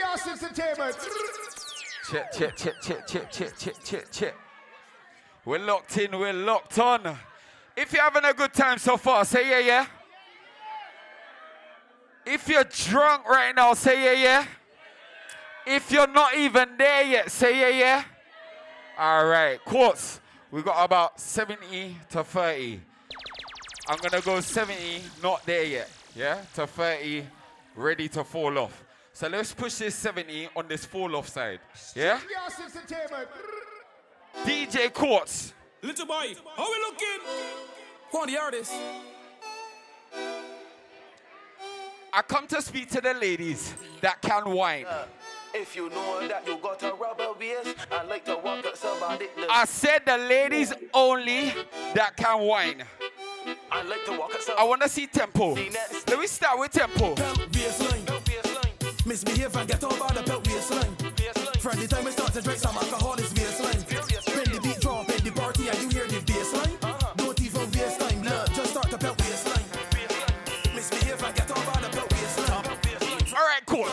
y'all sits the table. Check, check, check, check, check, check, check, check, check. We're locked in, we're locked on. If you're having a good time so far, say yeah, yeah. If you're drunk right now, say yeah, yeah. If you're not even there yet, say yeah, yeah. All right, Courtz, we got about 70 to 30. I'm gonna go 70, not there yet, yeah? To 30, ready to fall off. So let's push this 70 on this fall off side, yeah? DJ Courtz. Little boy, how we looking? Come on, the artist. I come to speak to the ladies that can whine. If you know that you got a rubber waist, I like to walk at somebody. I said the ladies only that can whine. I like to walk at somebody. I want to see tempo. Let me start with tempo. Baseline. Misbehave and get over the belt waistline. From the time we start to drink some alcohol, it's baseline. When the beat drop at the party and you hear the baseline. Don't even waste time, blood. Just start the belt waistline. Misbehave and get over the belt waistline. All right, cool.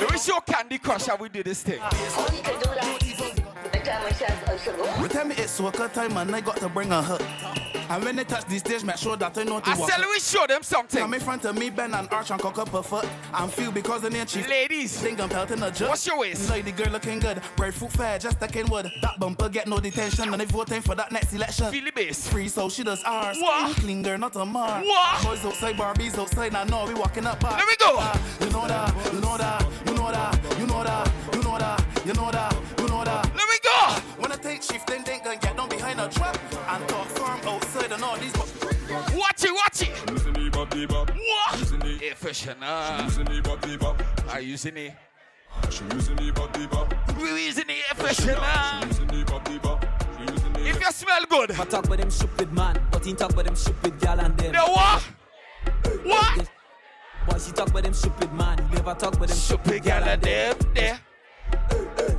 Let me show Candy Crush how we do this thing. You tell me it's Soca time and I got to bring a hook. And when they touch the stage, make sure that I know to walk. I said we show them something. Come in front of me, bend and arch and cock up a foot. And feel because the name chief. Ladies, think I'm pelting a jerk. What's your waist? Lady girl looking good. Bread fruit fair, just like in wood. That bumper get no detention. And they voting for that next election. Feel the bass. Free so she does ours. What? Clean girl, not a mar. What? Boys outside, Barbies outside. Now no, we walking up bar. Let me go. You know that, you know that, you know that, you know that, you know that, you know that, you know that. Let me go. When I take shift, then think I get down behind a trap and talk firm outside and all these. Watch it, watch it. What? Efficient. Are you using it? We using it efficient. If you smell good. I talk with them stupid man, but he talk with them stupid gal and them. No what? What? Boy, she talk with them stupid man. He never talk with them stupid gal and them. There.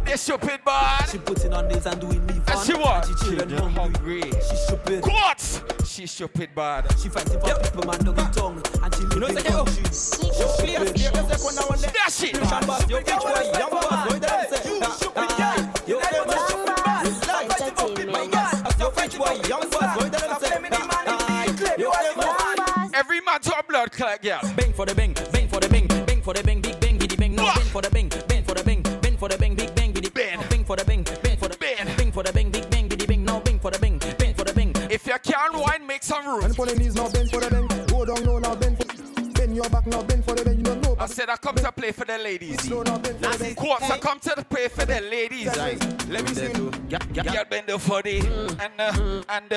This stupid man. She putting on this and doing me fun. And she what? And she children hungry. She's stupid. What? She's stupid bad. She fighting for people man no good tongue. And she you know the girl. She's stupid. That shit. You stupid. Every man to a blood clot, yeah. Bang for the bang, bang for the bang, bang for the bang, big bang, biddy bang, no bang for the bang, bang for the bang. For the bang, big bang, biddy bang. Bang for the bang, bang for the bang. Bang for the bang, big bang, biddy bang. Now bang for the bang, bang for the bang. If you can't wine, make some room. Bend for the knees, now bend for the bang. Go down, no, now bend for the bend your back, now bend for the bang. You don't know. I said I come to play for the ladies. Courtz, I come to play for the ladies. Let me see. Y'all bend the 40 and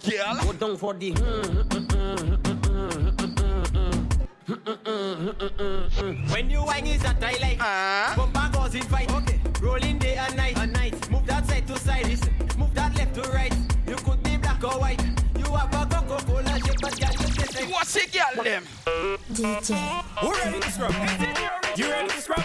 girl. Go down for the. When you wine is a tie like bumper goes in fight. Okay. Rolling day and night. Move that side to side. Listen. Move that left to right. You could be black or white. You have a Coca-Cola shit, but you taste like. What's it, girl? Them. DJ. Who ready to scrub? You ready to scrub?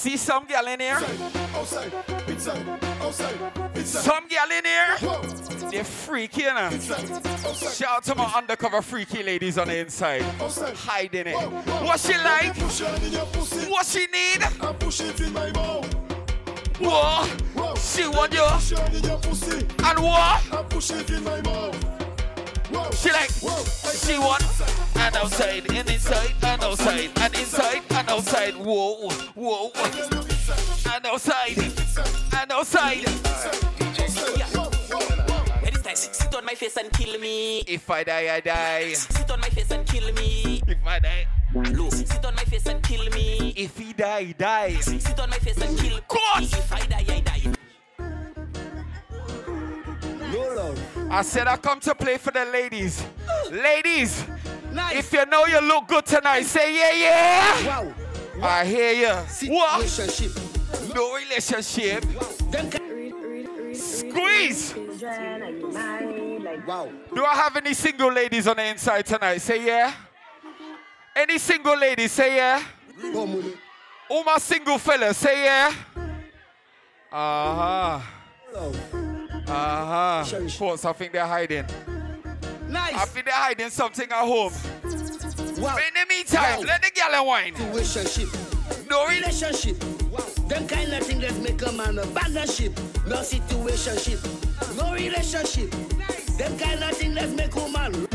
See some girl in here. Some girl in here. They're freaky, you know. Shout out to my undercover freaky ladies on the inside. Hiding it. What she like? What she need? What? She want you. And what? She like. She want. And outside, and inside, and outside, and inside, and outside. Whoa, whoa. And outside, and outside. And outside. time. Sit on my face and kill me. If I die, I die. Sit on my face and kill me. If I die. Look, sit on my face and kill me. If he die, he dies. Sit on my face and kill me. Courtz! If I die, I die. No love. I said I come to play for the ladies. Ladies! Nice. If you know you look good tonight, say yeah, yeah. Wow. Wow. I hear ya. What? Relationship. No relationship. Wow. Squeeze. Wow. Do I have any single ladies on the inside tonight? Say yeah. Any single ladies? Say yeah. All my single fellas? Say yeah. Courtz, I think they're hiding. Nice. I think they're hiding something at home. Wow. But in the meantime, wow, let the girl wine. Relationship. No relationship. Wow. Them kind of thing that make a man a bangership. No situationship. No relationship. Nice. Them kind of thing that make a man.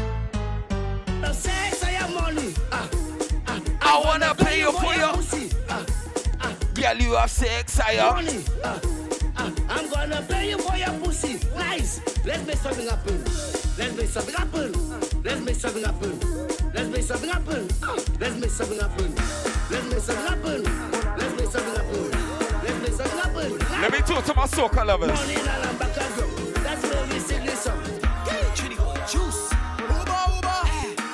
No sex or your money. I wanna pay you for your pussy. Girl, you have sex or your money. I'm gonna pay you for your pussy. Nice. Let's make something happen. Let's make something happen. Let's make something happen. Let's make something happen. Let's make something happen. Let's make something happen. Let's make something happen. Let's make something happen. Let me talk to my soca lovers. That's where we sing this song. Juice. Uba uba.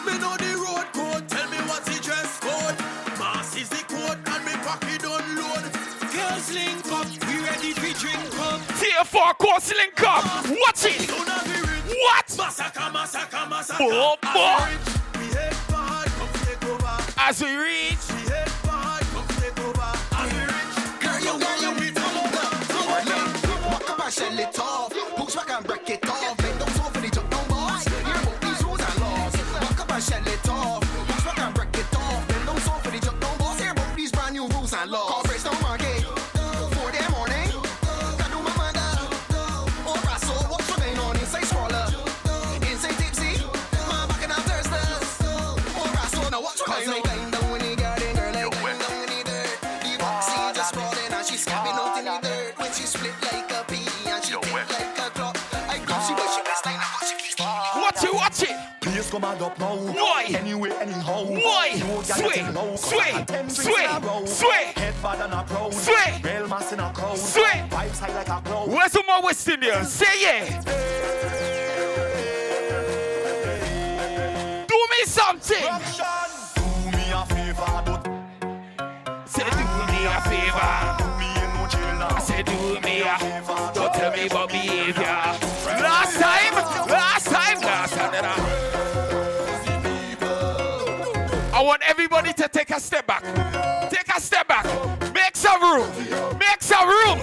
Me know the road code. Tell me what's the dress code. Mass is the code and me pocket don't load. Girls link up. We ready for drink up. TFR Courtz link up. Watch it. What? Masaka, masaka, masaka. Oh, boy. As we reach. Girl, you with them over. Walk up and shell it off. Push back and break it off. Make them so for the jump down boss. You're about these rules and laws. Walk up and shell it off. Push back and break it off. Make them so for the jump down boss. You're about these brand new rules and laws. Corporates don't market. Command up now. Why? Anyway, anyhow. Why? Sway, sway, sway, sway. Head father and a pro. Sway. Bell mass in a crowd. Sway. Vibes high like a cloud. Where's some more West Indians? Say yeah. Hey. Do me something. Russian. Do me a favor, but say do me a favor. Do me in no jail now. I say do me a favor. Don't tell me about behavior. Last time. I want everybody to take a step back. Take a step back. Make some room. Make some room.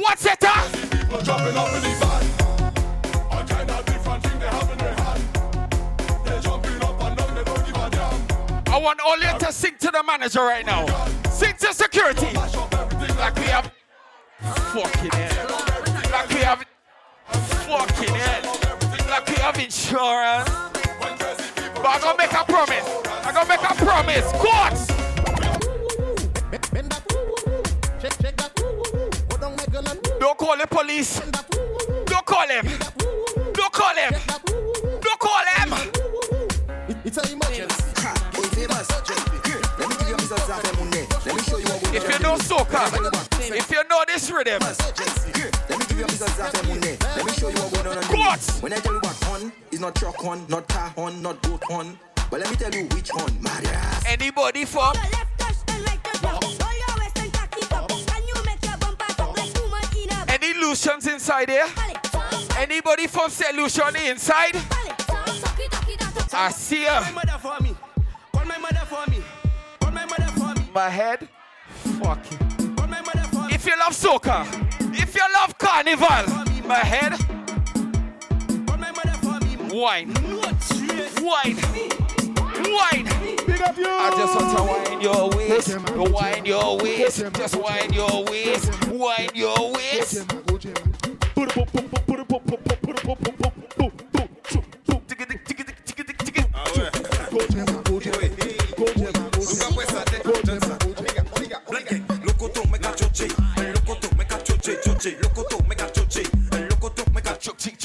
What's it up? People jumping up in the van. All kind of different things they have in their hand. They're jumping up and down, they don't give a damn. I want all you to sing to the manager right now. Sing to security. Like we have fucking hell. Like we have fucking hell. Like we have insurance. But I'm gonna make a promise. I'm gonna make a promise, Courtz! Don't call the police. Don't call him. Don't call him. Don't call him. It's an emergency. If you know soca, if you know this rhythm, Courtz! When I tell you what on, it's not truck on, not car on, not boat on. But let me tell you which one, Marias. Anybody from your left touch and like the block. All your waist and cocky top. Can you make your bumper top like woman in a... Any illusions inside here? Anybody from Solution inside? I see her. Call my mother for me. Call my mother for me. Call my mother for me. My head? Fuck it. Call my mother for me. If you love soca, if you love carnival, my head? Call my mother for me. Wine. Wine. Wine. Big up you. I just want to wind your waist. Wind your waist. Just wind your waist. Wind your waist. Loco to make a choche.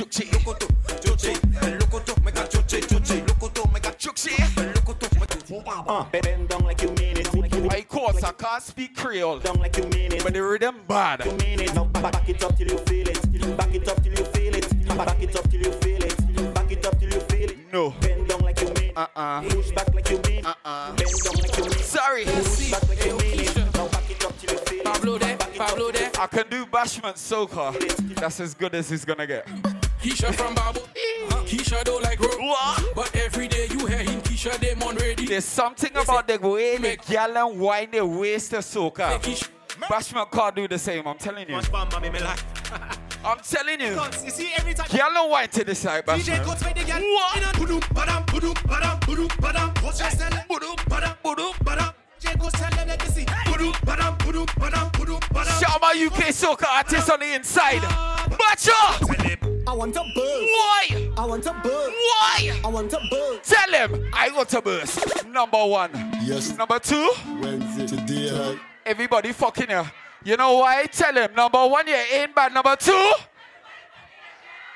Bend down like you mean it. I course I can't speak Creole. Down like you mean it. But they read them bad. You mean it. Back it up till you feel it. Back it up till you feel it. Back it up till you feel it. Back it up till you feel it. No. Bend down like you mean it. Push back like you mean it. Bend down like you mean it. Sorry. Push back like you mean it. Now back it up till you feel it. Pablo there. Pablo there. I can do Bashment Soca. That's as good as it's gonna get. Keisha from Babu. Keisha don't like rope. But every day you hear him, Keisha, them on ready. There's something about the way they gallon wine, they waste the soca. Bashment can't do the same, I'm telling you. I'm telling you. Gallon wine to the side, Bashment. What? Shout my UK soca artists on the inside. Butcher! I want to burst. Why? I want to burst. Why? I want to burst. Tell him I want to burst. Number one. Yes. Number two. Wednesday. Today. Everybody fucking here. You know why? Tell him number one, you ain't bad. Number two.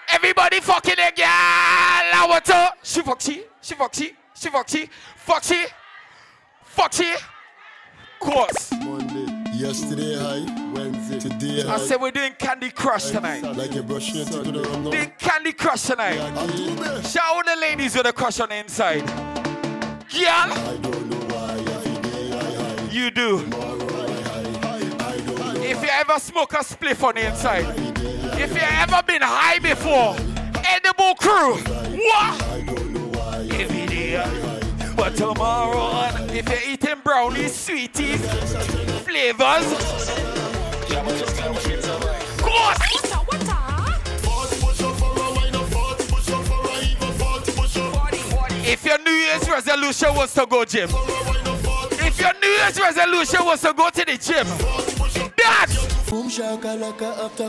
Everybody fucking here, girl. I want to. She fuck she. She fuck she. She fuck she. Fuck she. Fuck she. Course. Monday. Yesterday high, Wednesday, today high. I said we're doing Candy Crush tonight. Like a brush your teeth to the wrong. Doing Candy Crush tonight. Yeah, shout out the ladies with a crush on the inside. Yeah. I don't know why I you do. I if you ever smoke a spliff on the inside, if you ever been high before, edible crew. What? I don't know why every day. But tomorrow on, if you're eating brownies, sweeties, flavors. Course! If your New Year's resolution was to go gym, if your New Year's resolution was to go to the gym, that's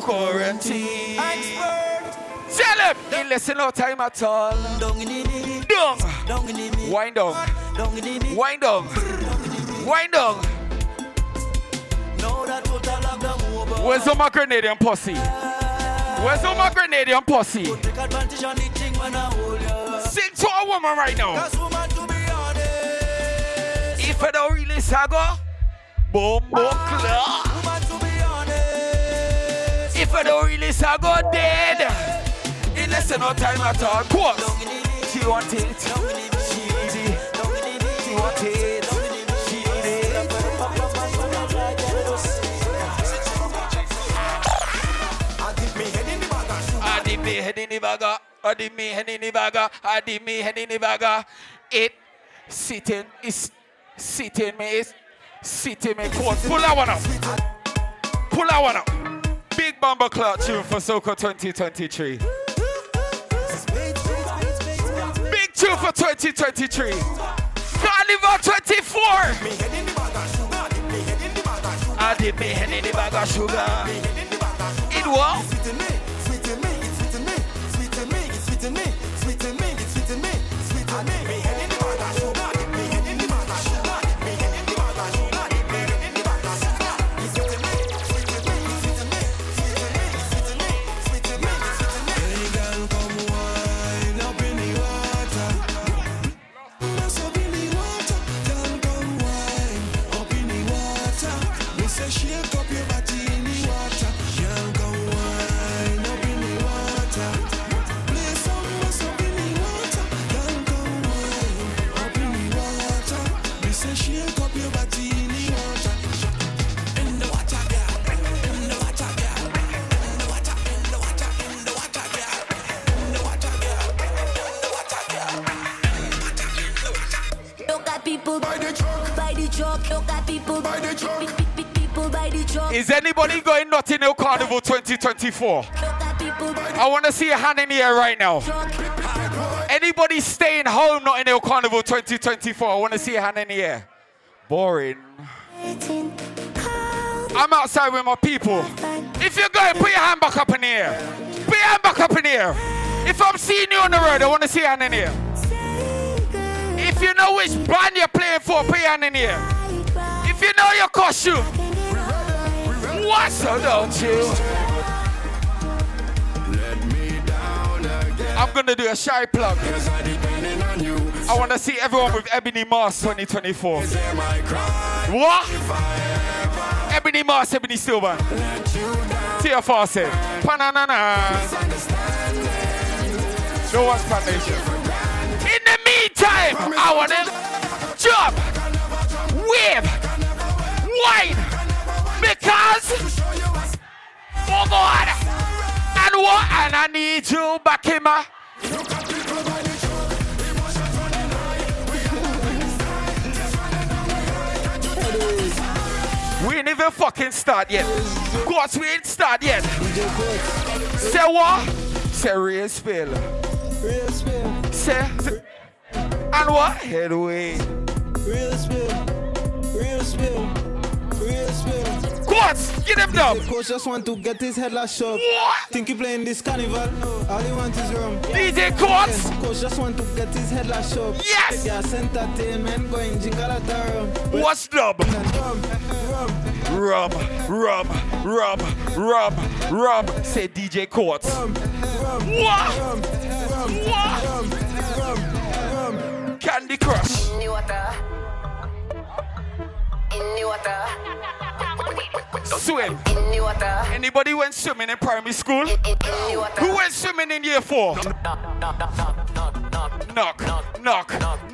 quarantine. Tell him! Ain't listen no time at all. Dung! Wind up. Wind up. Wind up. Where's all my Grenadian pussy? Where's all my Grenadian pussy? Sing to a woman right now. If I don't really saga, boom, boom, clear. If I don't really saga, dead. Listen, no time at all. Course. She want it. She did. She want it. She did. I did me head in the bagger. I did me head in the bagger. I did me head in the bagger. It sitting is sitting me is sitting me. Course. Pull that one up. Pull that one up. Big bumper clutch tune for Soca 2023. Two for 2023. Carnival 24. I did me head in the bag of sugar. It was sweet in me, sweet in me, sweet in me, sweet in me, sweet in me, sweet in me, sweet in me, sweet in me, head in the bag of sugar, me head in the bag of sugar, me head in the bag of sugar, me head in the bag of sugar, sweet in me, sweet in me, sweet in me, sweet in me, sweet in me, sweet in me, sweet in me. Hey girl, come wine up in the water. Shake up your body in the water. Young go wine up in the water. Play some muscle up in the water. Young go wine up in the water. We say shake up your body in the water. In the water, girl. In the water, girl. In the water, in the water, in the water, girl. In the water, girl. In the water, girl. In the water, in the water. Look at people by the truck. By the truck. Look at people by the truck. Is anybody going Notting Hill Carnival 2024? I want to see a hand in the air right now. Anybody staying home Notting Hill Carnival 2024? I want to see a hand in the air. Boring. I'm outside with my people. If you're going, put your hand back up in the air. Put your hand back up in the air. If I'm seeing you on the road, I want to see a hand in the air. If you know which band you're playing for, put your hand in the air. If you know your costume, what so don't you let me down again? I'm gonna do a shy plug. I wanna see everyone with Ebony Mars 2024. What? Ebony Mars, Ebony Silver. TFR said. Pananana. No one's foundation. In the meantime, I wanna jump, wave, wine, because, oh God. What? And I need you back in my. We ain't even fucking start yet. Courtz, we ain't start yet. Say what? Say real spill. Real spill. Say. And what? Headway. Real spill. Real spill. Real spill. Courtz, get him down. Courtz just want to get his head last shot. What? Think he playing this carnival? No, all he wants is rum. DJ Courtz. Courtz just want to get his head last shot. Yes. Yes, entertainment going jingle at the rum. What's up? Rum, rum, rum, rum, rum. Say DJ Courtz. What? What? Candy Crush. In the water. In the water. Swim. Anybody went swimming in primary school? Who went swimming in year 4? Knock, knock,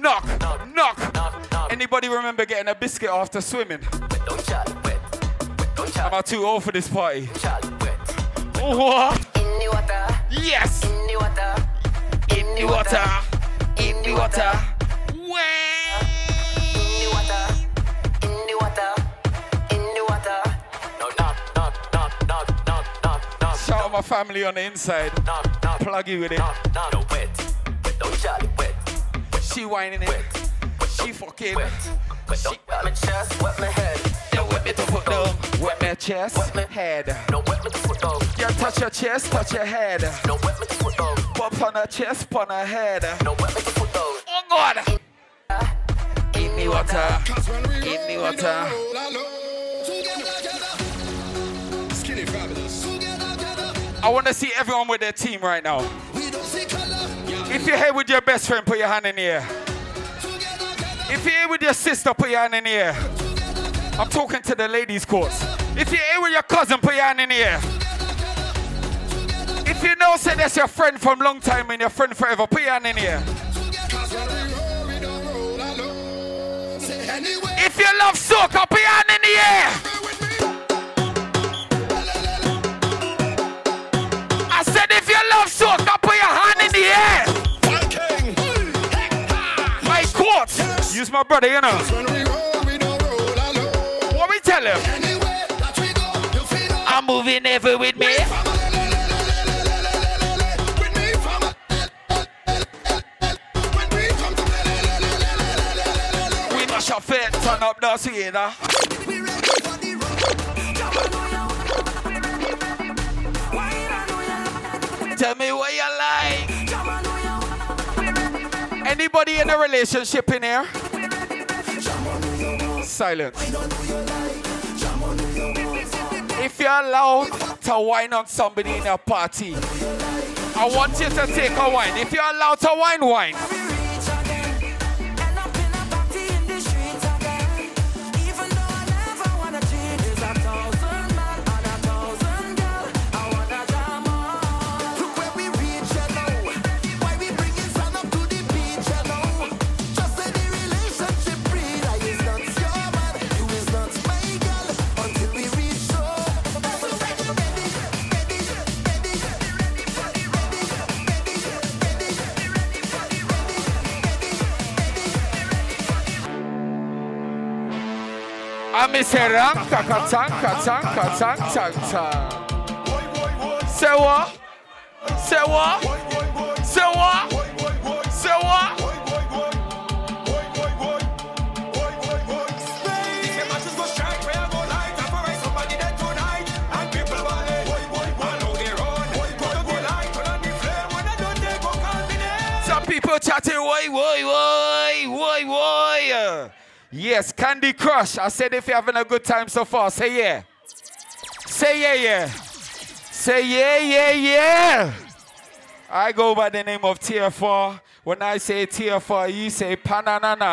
knock, knock. Anybody remember getting a biscuit after swimming? Am I too old for this party? What? Yes. In the water. In the water. In the water. Shout out my family on the inside. Pluggy with it. She whining it. She fucking. She wet my chest, wet my head. Don't wet me to foot down. Wet my chest, wet my head. Don't wet me to foot down. Yeah, touch your chest, touch your head. Don't wet me to foot down. Pop on her chest, pop on her head. Don't wet me to foot down. Oh God. In the water. In the water. I want to see everyone with their team right now. If you're here with your best friend, put your hand in the air. If you're here with your sister, put your hand in the air. I'm talking to the ladies' Courtz. If you're here with your cousin, put your hand in the air. If you know, say that's your friend from long time and your friend forever, put your hand in the air. If you love Soca, put your hand in the air. Soca, put your hand in the air. My Courtz, use my brother, you know. What we tell him? I'm moving ever with me. We mash up it, turn up the together. Tell me what you like. Anybody in a relationship in here? Silence. If you're allowed to whine on somebody in a party, I want you to take a whine. If you're allowed to whine, whine. Serang, kakatang, katang, katang, tang, tang. Sewa, sewa, sewa, sewa. Some people chatting, woi, woi, woi, woi, woi. Yes, Candy Crush. I said if you're having a good time so far, say yeah. Say yeah, yeah. Say yeah, yeah, yeah. I go by the name of TFR. When I say TFR, you say Pananana.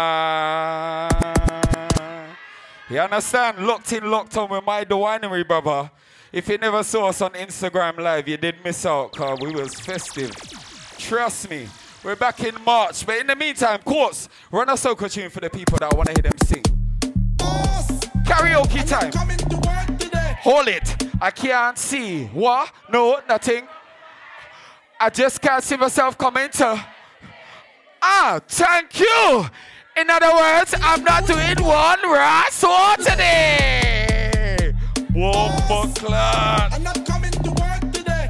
You understand? Locked in, locked on with my winery, brother. If you never saw us on Instagram Live, you did miss out, because we was festive. Trust me. We're back in March. But in the meantime, Courtz, run a Soca tune for the people that want to hear them sing. Boss, karaoke time. Hold it. I can't see. What? No, nothing. I just can't see myself coming to. Ah, thank you. In other words, I'm not doing one right so today. Boss, I'm not coming to work today.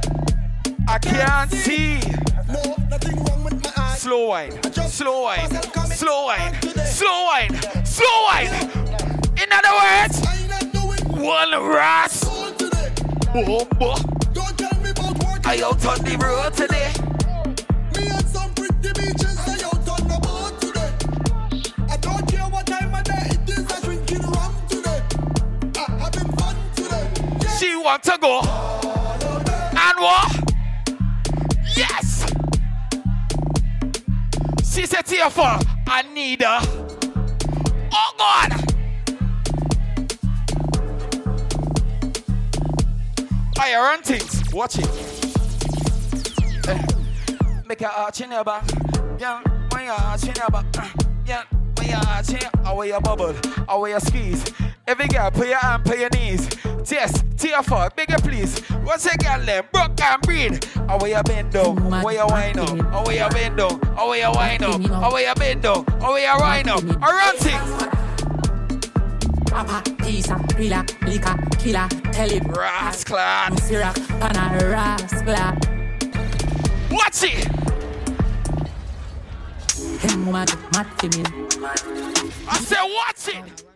I can't see. No, nothing wrong with my eyes. Slow wine. Slow wine. Slow wine. Slow wine. Slow wine. In other words, I'm not doing one ras. Don't tell me about work. I out on the road today. Me and some pretty beaches. I out on the boat today. I don't care what time of day it is. I'm drinking rum today. I'm having fun today. Yeah. She wants to go. And what? Yes! She said TFR, I need her. Oh God! I run things. Watch it. Make your arch in your back. Yeah, when your arch in your back. Yeah, when your arch in your back. Away your bubble, away your squeeze. Every girl, put your hand, put your knees. Yes, TFR, bigger please. What's a girl then? Broke and breed. Away your bend down, away your wine up. Away your bend down, away your wine up. Away your bend down, away your wine up. Around things. Papa, pizza, rila, lika, killer, tell it. Rasclad. Syrup, pana, rasclad. Watch it. I said, watch it.